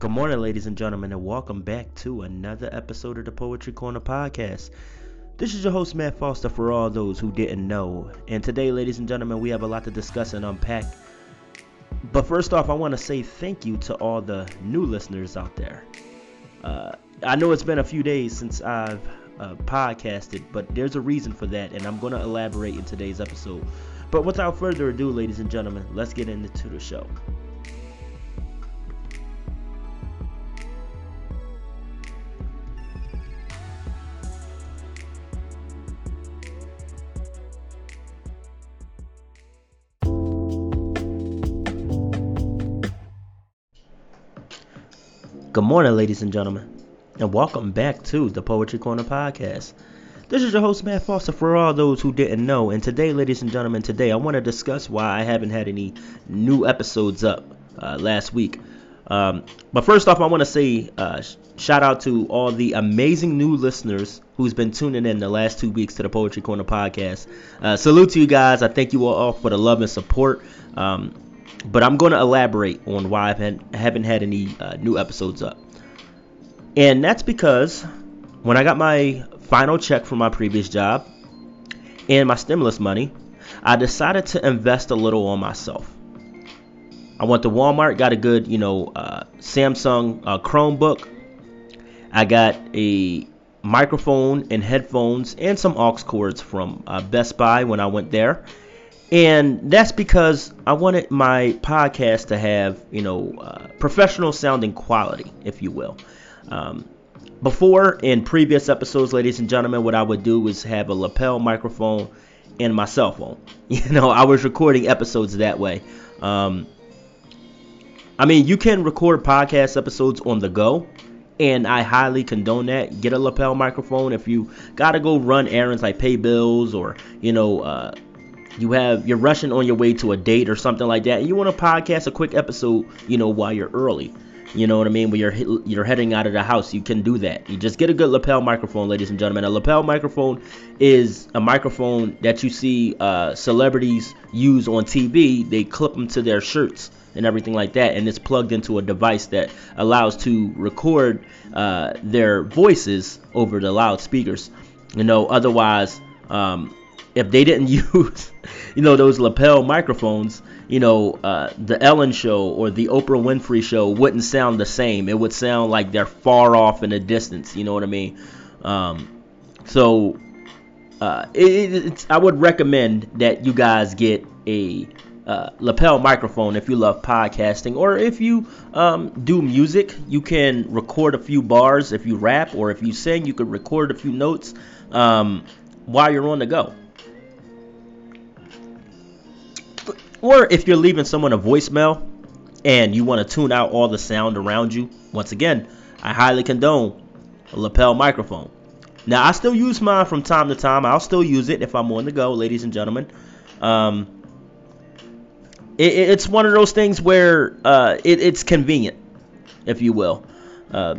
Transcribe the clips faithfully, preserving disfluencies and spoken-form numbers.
Good morning, ladies and gentlemen, and welcome back to another episode of the Poetry Corner Podcast. This is your host, Matt Foster, for all those who didn't know. And today, ladies and gentlemen, we have a lot to discuss and unpack. But first off, I want to say thank you to all the new listeners out there. Uh, I know it's been a few days since I've uh, podcasted, but there's a reason for that, and I'm going to elaborate in today's episode. But without further ado, ladies and gentlemen, let's get into the show. Good morning, ladies and gentlemen, and welcome back to the Poetry Corner Podcast. This is your host, Matt Foster, for all those who didn't know. And today, ladies and gentlemen, today I want to discuss why I haven't had any new episodes up uh, last week. Um, but first off, I want to say uh, shout out to all the amazing new listeners who's been tuning in the last two weeks to the Poetry Corner Podcast. Uh, salute to you guys. I thank you all for the love and support. Um, but I'm going to elaborate on why I haven't had any uh, new episodes up. And that's because when I got my final check from my previous job and my stimulus money, I decided to invest a little on myself. I went to Walmart, got a good, you know, uh, Samsung uh, Chromebook. I got a microphone and headphones and some aux cords from uh, Best Buy when I went there. And that's because I wanted my podcast to have, you know, uh, professional sounding quality, if you will. Um, before, in previous episodes, ladies and gentlemen, what I would do was have a lapel microphone and my cell phone. You know, I was recording episodes that way. Um, I mean, you can record podcast episodes on the go, and I highly condone that. Get a lapel microphone if you got to go run errands like pay bills or, you know, uh. You have, you're rushing on your way to a date or something like that, and you want to podcast a quick episode, you know, while you're early. You know what I mean? When you're you're heading out of the house, you can do that. You just get a good lapel microphone, ladies and gentlemen. A lapel microphone is a microphone that you see uh, celebrities use on T V. They clip them to their shirts and everything like that, and it's plugged into a device that allows to record uh, their voices over the loudspeakers. You know, otherwise, um, if they didn't use, you know, those lapel microphones, you know, uh, the Ellen show or the Oprah Winfrey show wouldn't sound the same. It would sound like they're far off in the distance. You know what I mean? Um, so uh, it, it's, I would recommend that you guys get a uh, lapel microphone if you love podcasting, or if you um, do music, you can record a few bars. If you rap or if you sing, you could record a few notes um, while you're on the go. Or if you're leaving someone a voicemail and you want to tune out all the sound around you, once again, I highly condone a lapel microphone. Now, I still use mine from time to time. I'll still use it if I'm on the go, ladies and gentlemen. Um, it, it's one of those things where uh, it, it's convenient, if you will. Uh,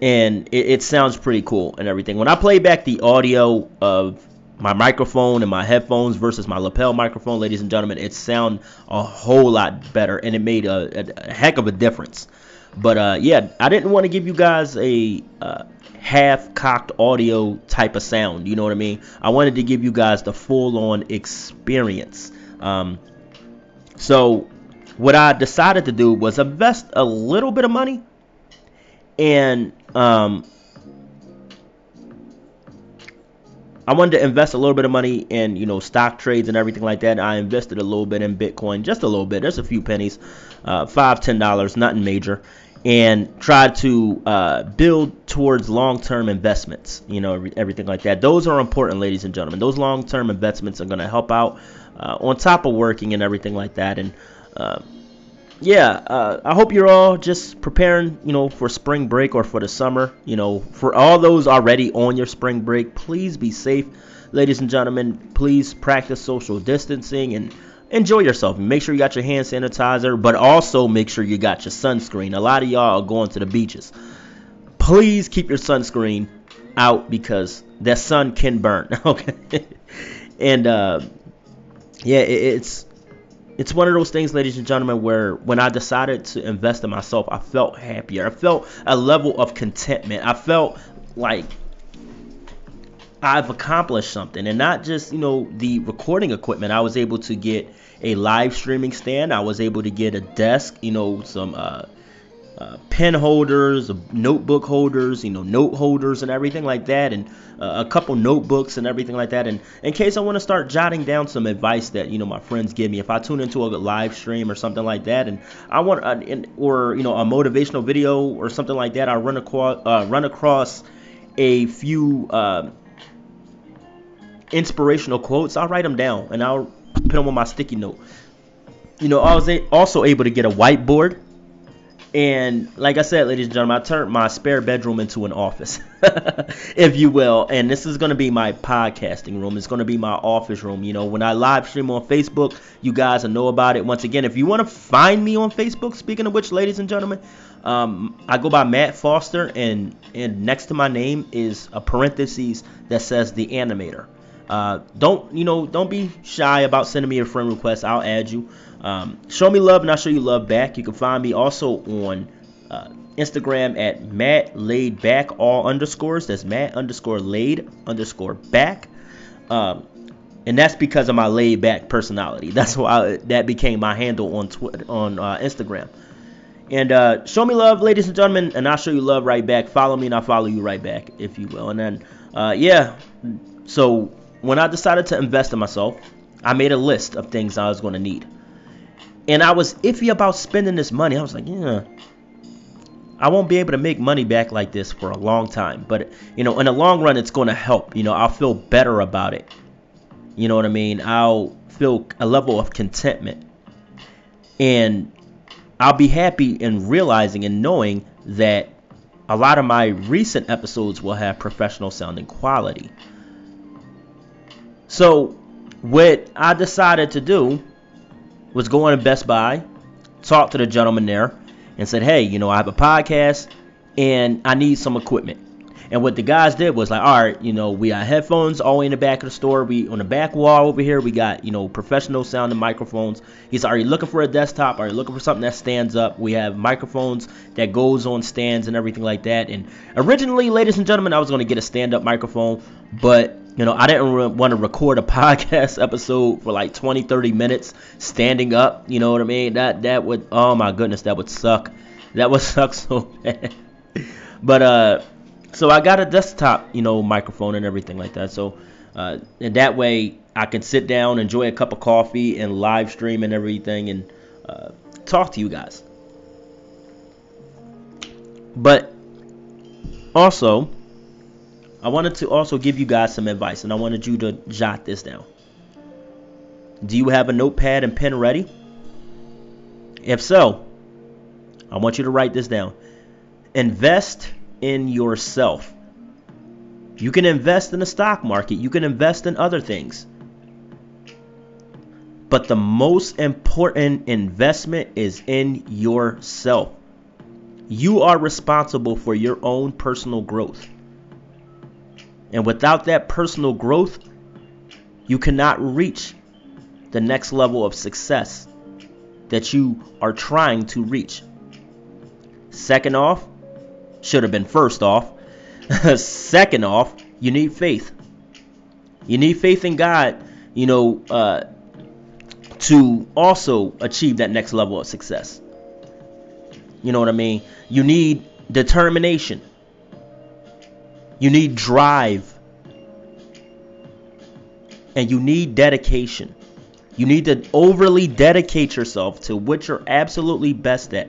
and it, it sounds pretty cool and everything. When I play back the audio of my microphone and my headphones versus my lapel microphone, ladies and gentlemen, it sound a whole lot better, and it made a, a, a heck of a difference. But uh, yeah, I didn't want to give you guys a uh, half-cocked audio type of sound. You know what I mean? I wanted to give you guys the full-on experience. Um, so what I decided to do was invest a little bit of money and um, I wanted to invest a little bit of money in, you know, stock trades and everything like that. I invested a little bit in Bitcoin, just a little bit. There's a few pennies, uh, five, ten dollars, nothing major, and tried to uh, build towards long-term investments. You know, everything like that. Those are important, ladies and gentlemen. Those long-term investments are going to help out uh, on top of working and everything like that. And uh, yeah, uh, I hope you're all just preparing, you know, for spring break or for the summer. You know, for all those already on your spring break, please be safe, ladies and gentlemen. Please practice social distancing and enjoy yourself. Make sure you got your hand sanitizer, but also make sure you got your sunscreen. A lot of y'all are going to the beaches. Please keep your sunscreen out because that sun can burn. Okay, and uh, yeah, it, it's. It's one of those things, ladies and gentlemen, where when I decided to invest in myself, I felt happier. I felt a level of contentment. I felt like I've accomplished something, and not just, you know, the recording equipment. I was able to get a live streaming stand. I was able to get a desk, you know, some uh, uh, pen holders, notebook holders, you know, note holders and everything like that, and Uh, a couple notebooks and everything like that, and in case I want to start jotting down some advice that, you know, my friends give me if I tune into a live stream or something like that, and I want an, or you know, a motivational video or something like that, I run across uh, run across a few uh, inspirational quotes. I'll write them down and I'll put them on my sticky note. You know, I was also able to get a whiteboard. And like I said, ladies and gentlemen, I turned my spare bedroom into an office, if you will. And this is going to be my podcasting room. It's going to be my office room. You know, when I live stream on Facebook, you guys will know about it. Once again, if you want to find me on Facebook, speaking of which, ladies and gentlemen, um, I go by Matt Foster. And, and next to my name is a parentheses that says The Animator. Uh, don't, you know, don't be shy about sending me a friend request. I'll add you. Um, show me love and I'll show you love back. You can find me also on uh, Instagram at Matt Laidback, all underscores. That's Matt underscore laid underscore back. Um, and that's because of my laid back personality. That's why I, that became my handle on Twitter, on uh, Instagram. And uh, show me love, ladies and gentlemen, and I'll show you love right back. Follow me and I'll follow you right back, if you will. And then, uh, yeah, so when I decided to invest in myself, I made a list of things I was going to need. And I was iffy about spending this money. I was like, yeah, I won't be able to make money back like this for a long time. But, you know, in the long run, it's going to help. You know, I'll feel better about it. You know what I mean? I'll feel a level of contentment. And I'll be happy in realizing and knowing that a lot of my recent episodes will have professional sounding quality. So what I decided to do was going to Best Buy, talked to the gentleman there, and said, hey, you know, I have a podcast, and I need some equipment. And what the guys did was like, all right, you know, we got headphones all in the back of the store. We on the back wall over here, we got, you know, professional sounding microphones. He's already looking for a desktop, are you looking for something that stands up? We have microphones that goes on stands and everything like that. And originally, ladies and gentlemen, I was going to get a stand-up microphone, but you know, I didn't re- want to record a podcast episode for like twenty, thirty minutes standing up. You know what I mean? That that would, oh my goodness, that would suck. That would suck so bad. But, uh, so I got a desktop, you know, microphone and everything like that. So, uh, and that way I can sit down, enjoy a cup of coffee and live stream and everything and uh, talk to you guys. But also, I wanted to also give you guys some advice, and I wanted you to jot this down. Do you have a notepad and pen ready? If so, I want you to write this down. Invest in yourself. You can invest in the stock market. You can invest in other things. But the most important investment is in yourself. You are responsible for your own personal growth. And without that personal growth, you cannot reach the next level of success that you are trying to reach. Second off, should have been first off. Second off, you need faith. You need faith in God, you know, uh, to also achieve that next level of success. You know what I mean? You need determination. You need drive, and you need dedication. You need to overly dedicate yourself to what you're absolutely best at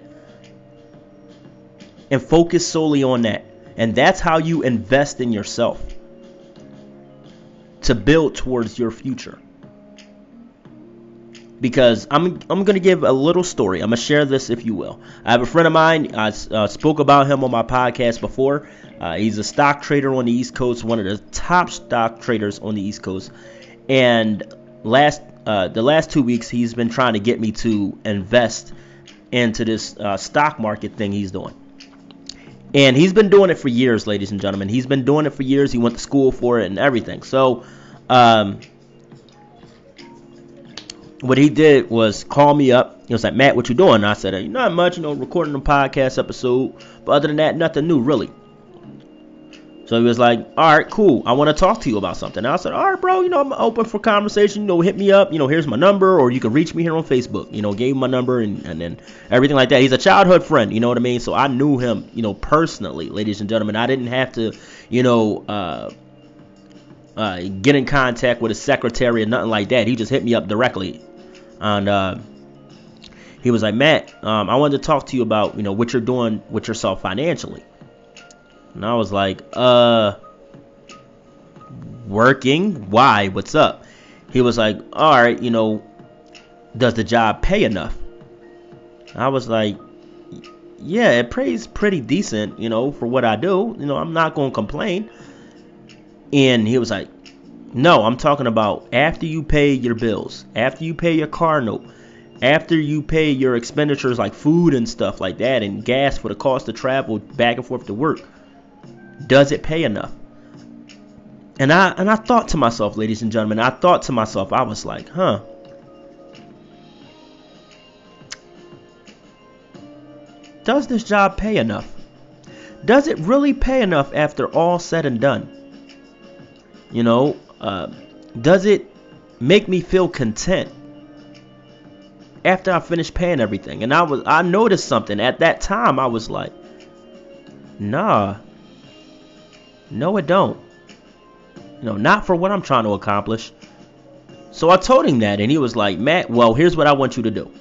and focus solely on that. And that's how you invest in yourself to build towards your future. Because I'm I'm going to give a little story. I'm going to share this, if you will. I have a friend of mine. I uh, spoke about him on my podcast before. Uh, he's a stock trader on the East Coast, one of the top stock traders on the East Coast. And last uh, the last two weeks, he's been trying to get me to invest into this uh, stock market thing he's doing. And he's been doing it for years, ladies and gentlemen. He's been doing it for years. He went to school for it and everything. So, um... what he did was call me up. He was like, Matt, what you doing? And I said, hey, not much, you know, recording a podcast episode. But other than that, nothing new, really. So he was like, all right, cool. I want to talk to you about something. And I said, all right, bro, you know, I'm open for conversation. You know, hit me up. You know, here's my number, or you can reach me here on Facebook. You know, gave him my number and, and then everything like that. He's a childhood friend, you know what I mean? So I knew him, you know, personally, ladies and gentlemen. I didn't have to, you know, uh, uh, get in contact with his secretary or nothing like that. He just hit me up directly. And uh, he was like, Matt, um, I wanted to talk to you about, you know, what you're doing with yourself financially. And I was like, uh, working? Why? What's up? He was like, all right, you know, does the job pay enough? I was like, yeah, it pays pretty decent, you know, for what I do. You know, I'm not going to complain. And he was like, no, I'm talking about after you pay your bills, after you pay your car note, after you pay your expenditures like food and stuff like that and gas for the cost of travel back and forth to work. Does it pay enough? And I and I thought to myself, ladies and gentlemen, I thought to myself, I was like, huh. Does this job pay enough? Does it really pay enough after all said and done? You know, uh, does it make me feel content after I finish paying everything? And I was I noticed something at that time. I was like, nah. No, it don't. You know, not for what I'm trying to accomplish. So I told him that, and he was like, Matt, well, here's what I want you to do.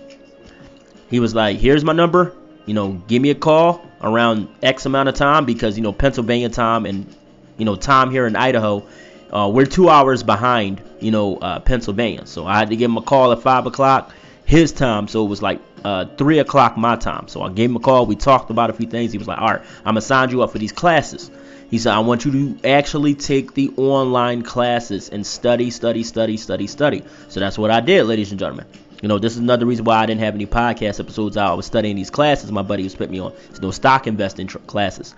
He was like, here's my number. You know, give me a call around X amount of time because, you know, Pennsylvania time and, you know, time here in Idaho, uh, we're two hours behind, you know, uh, Pennsylvania. So I had to give him a call at five o'clock his time. So it was like uh, three o'clock my time. So I gave him a call. We talked about a few things. He was like, all right, I'm going to sign you up for these classes. He said, I want you to actually take the online classes and study, study, study, study, study. So that's what I did, ladies and gentlemen. You know, this is another reason why I didn't have any podcast episodes out. I was studying these classes my buddy was putting me on. It's no stock investing tr- classes.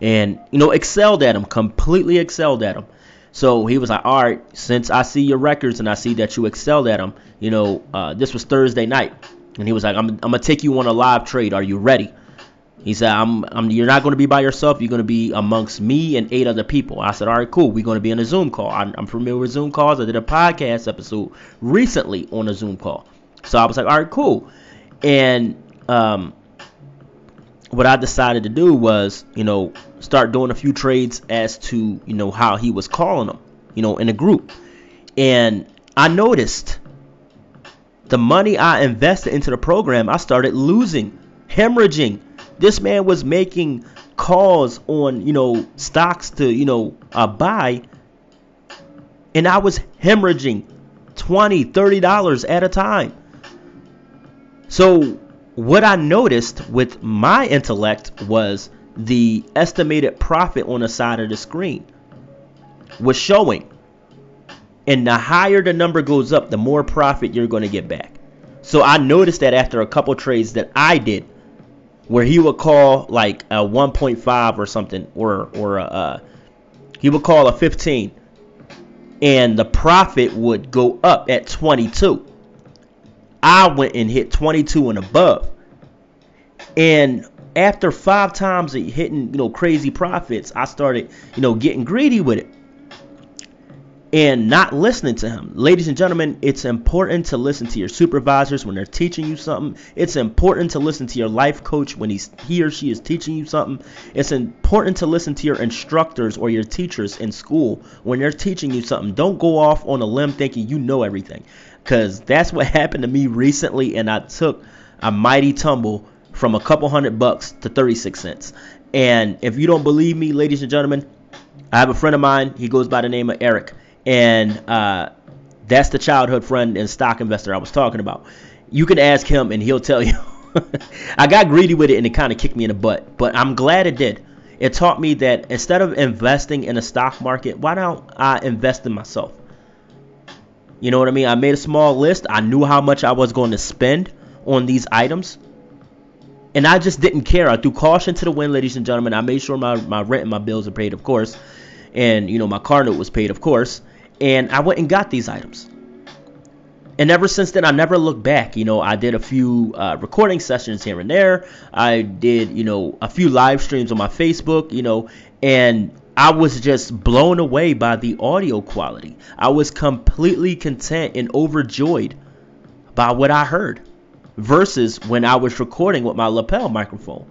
And, you know, excelled at them, completely excelled at them. So he was like, all right, since I see your records and I see that you excelled at them, you know, uh, this was Thursday night. And he was like, I'm, I'm going to take you on a live trade. Are you ready? He said, I'm, I'm, you're not going to be by yourself. You're going to be amongst me and eight other people. I said, all right, cool. We're going to be on a Zoom call. I'm, I'm familiar with Zoom calls. I did a podcast episode recently on a Zoom call. So I was like, all right, cool. And um, what I decided to do was, you know, start doing a few trades as to, you know, how he was calling them, you know, in a group. And I noticed the money I invested into the program, I started losing, hemorrhaging. This man was making calls on, you know, stocks to, you know, uh, buy. And I was hemorrhaging twenty dollars, thirty dollars at a time. So what I noticed with my intellect was the estimated profit on the side of the screen was showing. And the higher the number goes up, the more profit you're going to get back. So I noticed that after a couple trades that I did, where he would call like a one point five or something, or or a, uh, he would call a fifteen, and the profit would go up at twenty-two. I went and hit twenty-two and above, and after five times of hitting, you know, crazy profits, I started, you know, getting greedy with it and not listening to him. Ladies and gentlemen, it's important to listen to your supervisors when they're teaching you something. It's important to listen to your life coach when he's he or she is teaching you something. It's important to listen to your instructors or your teachers in school when they're teaching you something. Don't go off on a limb thinking you know everything, because that's what happened to me recently, and I took a mighty tumble from a couple hundred bucks to thirty-six cents. And if you don't believe me, ladies and gentlemen, I have a friend of mine. He goes by the name of Eric. And uh, that's the childhood friend and stock investor I was talking about. You can ask him and he'll tell you. I got greedy with it and it kind of kicked me in the butt. But I'm glad it did. It taught me that instead of investing in a stock market, why don't I invest in myself? You know what I mean? I made a small list. I knew how much I was going to spend on these items. And I just didn't care. I threw caution to the wind, ladies and gentlemen. I made sure my, my rent and my bills are paid, of course. And, you know, my car note was paid, of course. And I went and got these items. And ever since then, I never looked back. You know, I did a few uh, recording sessions here and there. I did, you know, a few live streams on my Facebook, you know, and I was just blown away by the audio quality. I was completely content and overjoyed by what I heard versus when I was recording with my lapel microphone.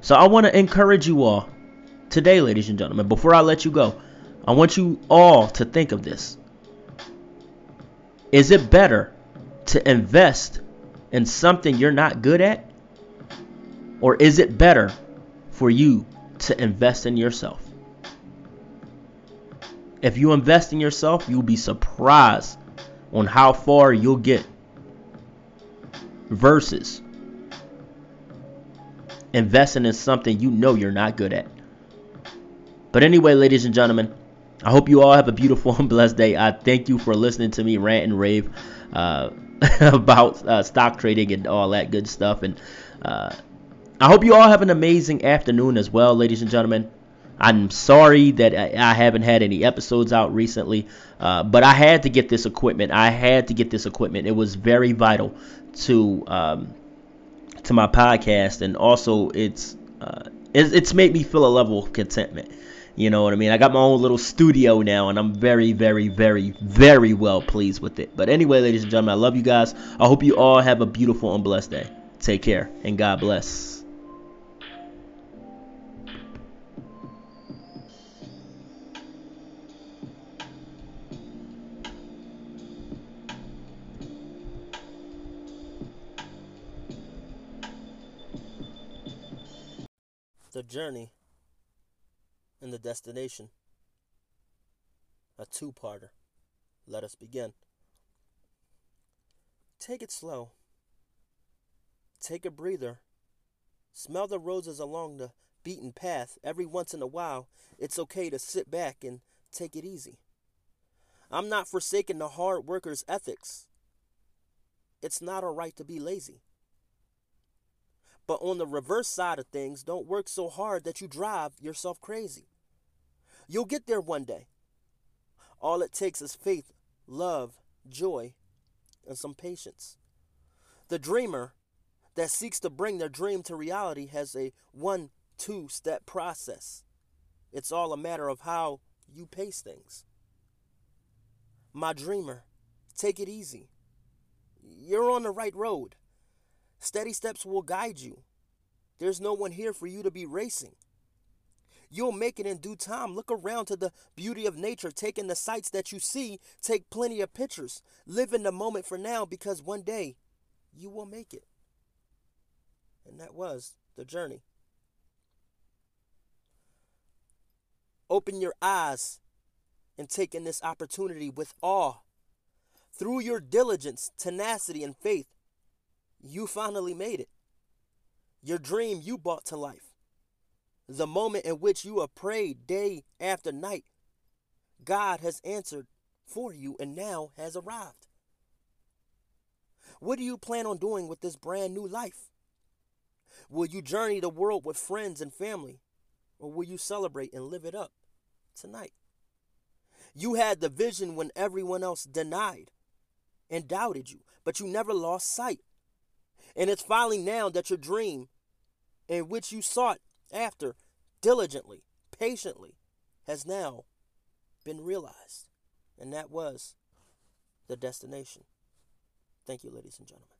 So I want to encourage you all today, ladies and gentlemen, before I let you go, I want you all to think of this. Is it better to invest in something you're not good at? Or is it better for you to invest in yourself? If you invest in yourself, you'll be surprised on how far you'll get versus investing in something you know you're not good at. But anyway, ladies and gentlemen, I hope you all have a beautiful and blessed day. I thank you for listening to me rant and rave uh, about uh, stock trading and all that good stuff. And uh, I hope you all have an amazing afternoon as well, ladies and gentlemen. I'm sorry that I haven't had any episodes out recently, uh, but I had to get this equipment. I had to get this equipment. It was very vital to um, to my podcast, and also it's uh, it's, it's made me feel a level of contentment. You know what I mean? I got my own little studio now, and I'm very, very, very, very well pleased with it. But anyway, ladies and gentlemen, I love you guys. I hope you all have a beautiful and blessed day. Take care, and God bless. The journey and the destination. A two-parter. Let us begin. Take it slow. Take a breather. Smell the roses along the beaten path. Every once in a while, it's okay to sit back and take it easy. I'm not forsaking the hard worker's ethics. It's not all right to be lazy. But on the reverse side of things, don't work so hard that you drive yourself crazy. You'll get there one day. All it takes is faith, love, joy, and some patience. The dreamer that seeks to bring their dream to reality has a one, two step process. It's all a matter of how you pace things. My dreamer, take it easy. You're on the right road. Steady steps will guide you. There's no one here for you to be racing. You'll make it in due time. Look around to the beauty of nature. Take in the sights that you see. Take plenty of pictures. Live in the moment for now, because one day you will make it. And that was the journey. Open your eyes and take in this opportunity with awe. Through your diligence, tenacity, and faith, you finally made it. Your dream you brought to life. The moment in which you have prayed day after night, God has answered for you and now has arrived. What do you plan on doing with this brand new life? Will you journey the world with friends and family, or will you celebrate and live it up tonight? You had the vision when everyone else denied and doubted you, but you never lost sight. And it's finally now that your dream, in which you sought after diligently, patiently, has now been realized. And that was the destination. Thank you, ladies and gentlemen.